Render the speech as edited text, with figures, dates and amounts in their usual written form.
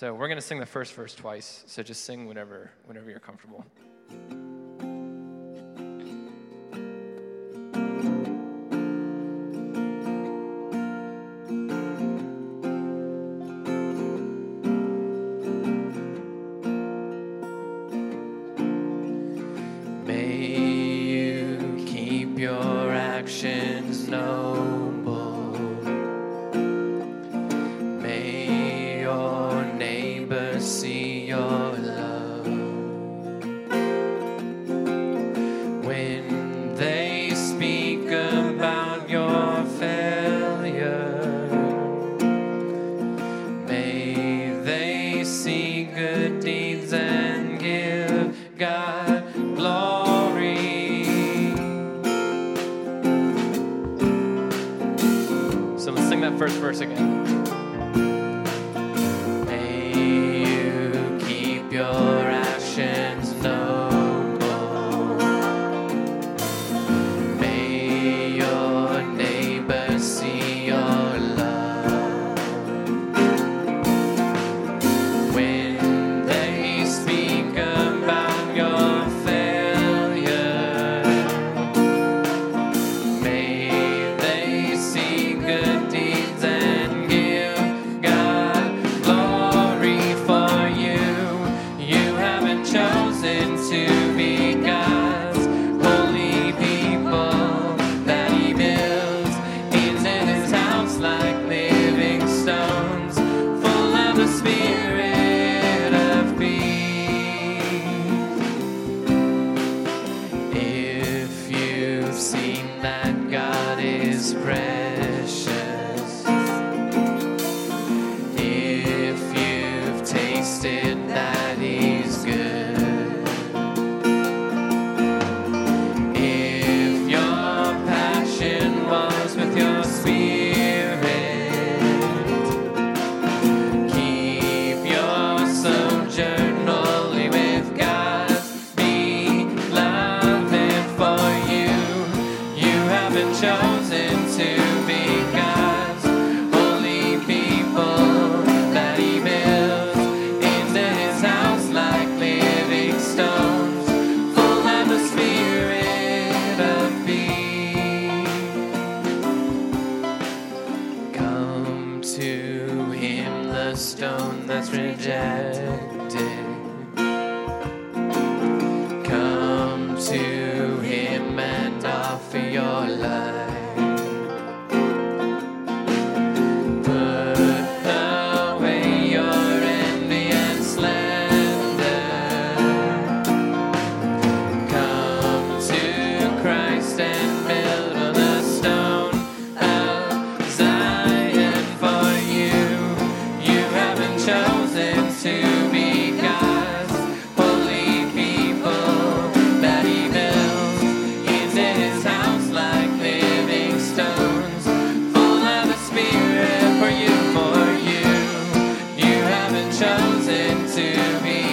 So we're going to sing the first verse twice, so just sing whenever you're comfortable. Chosen to be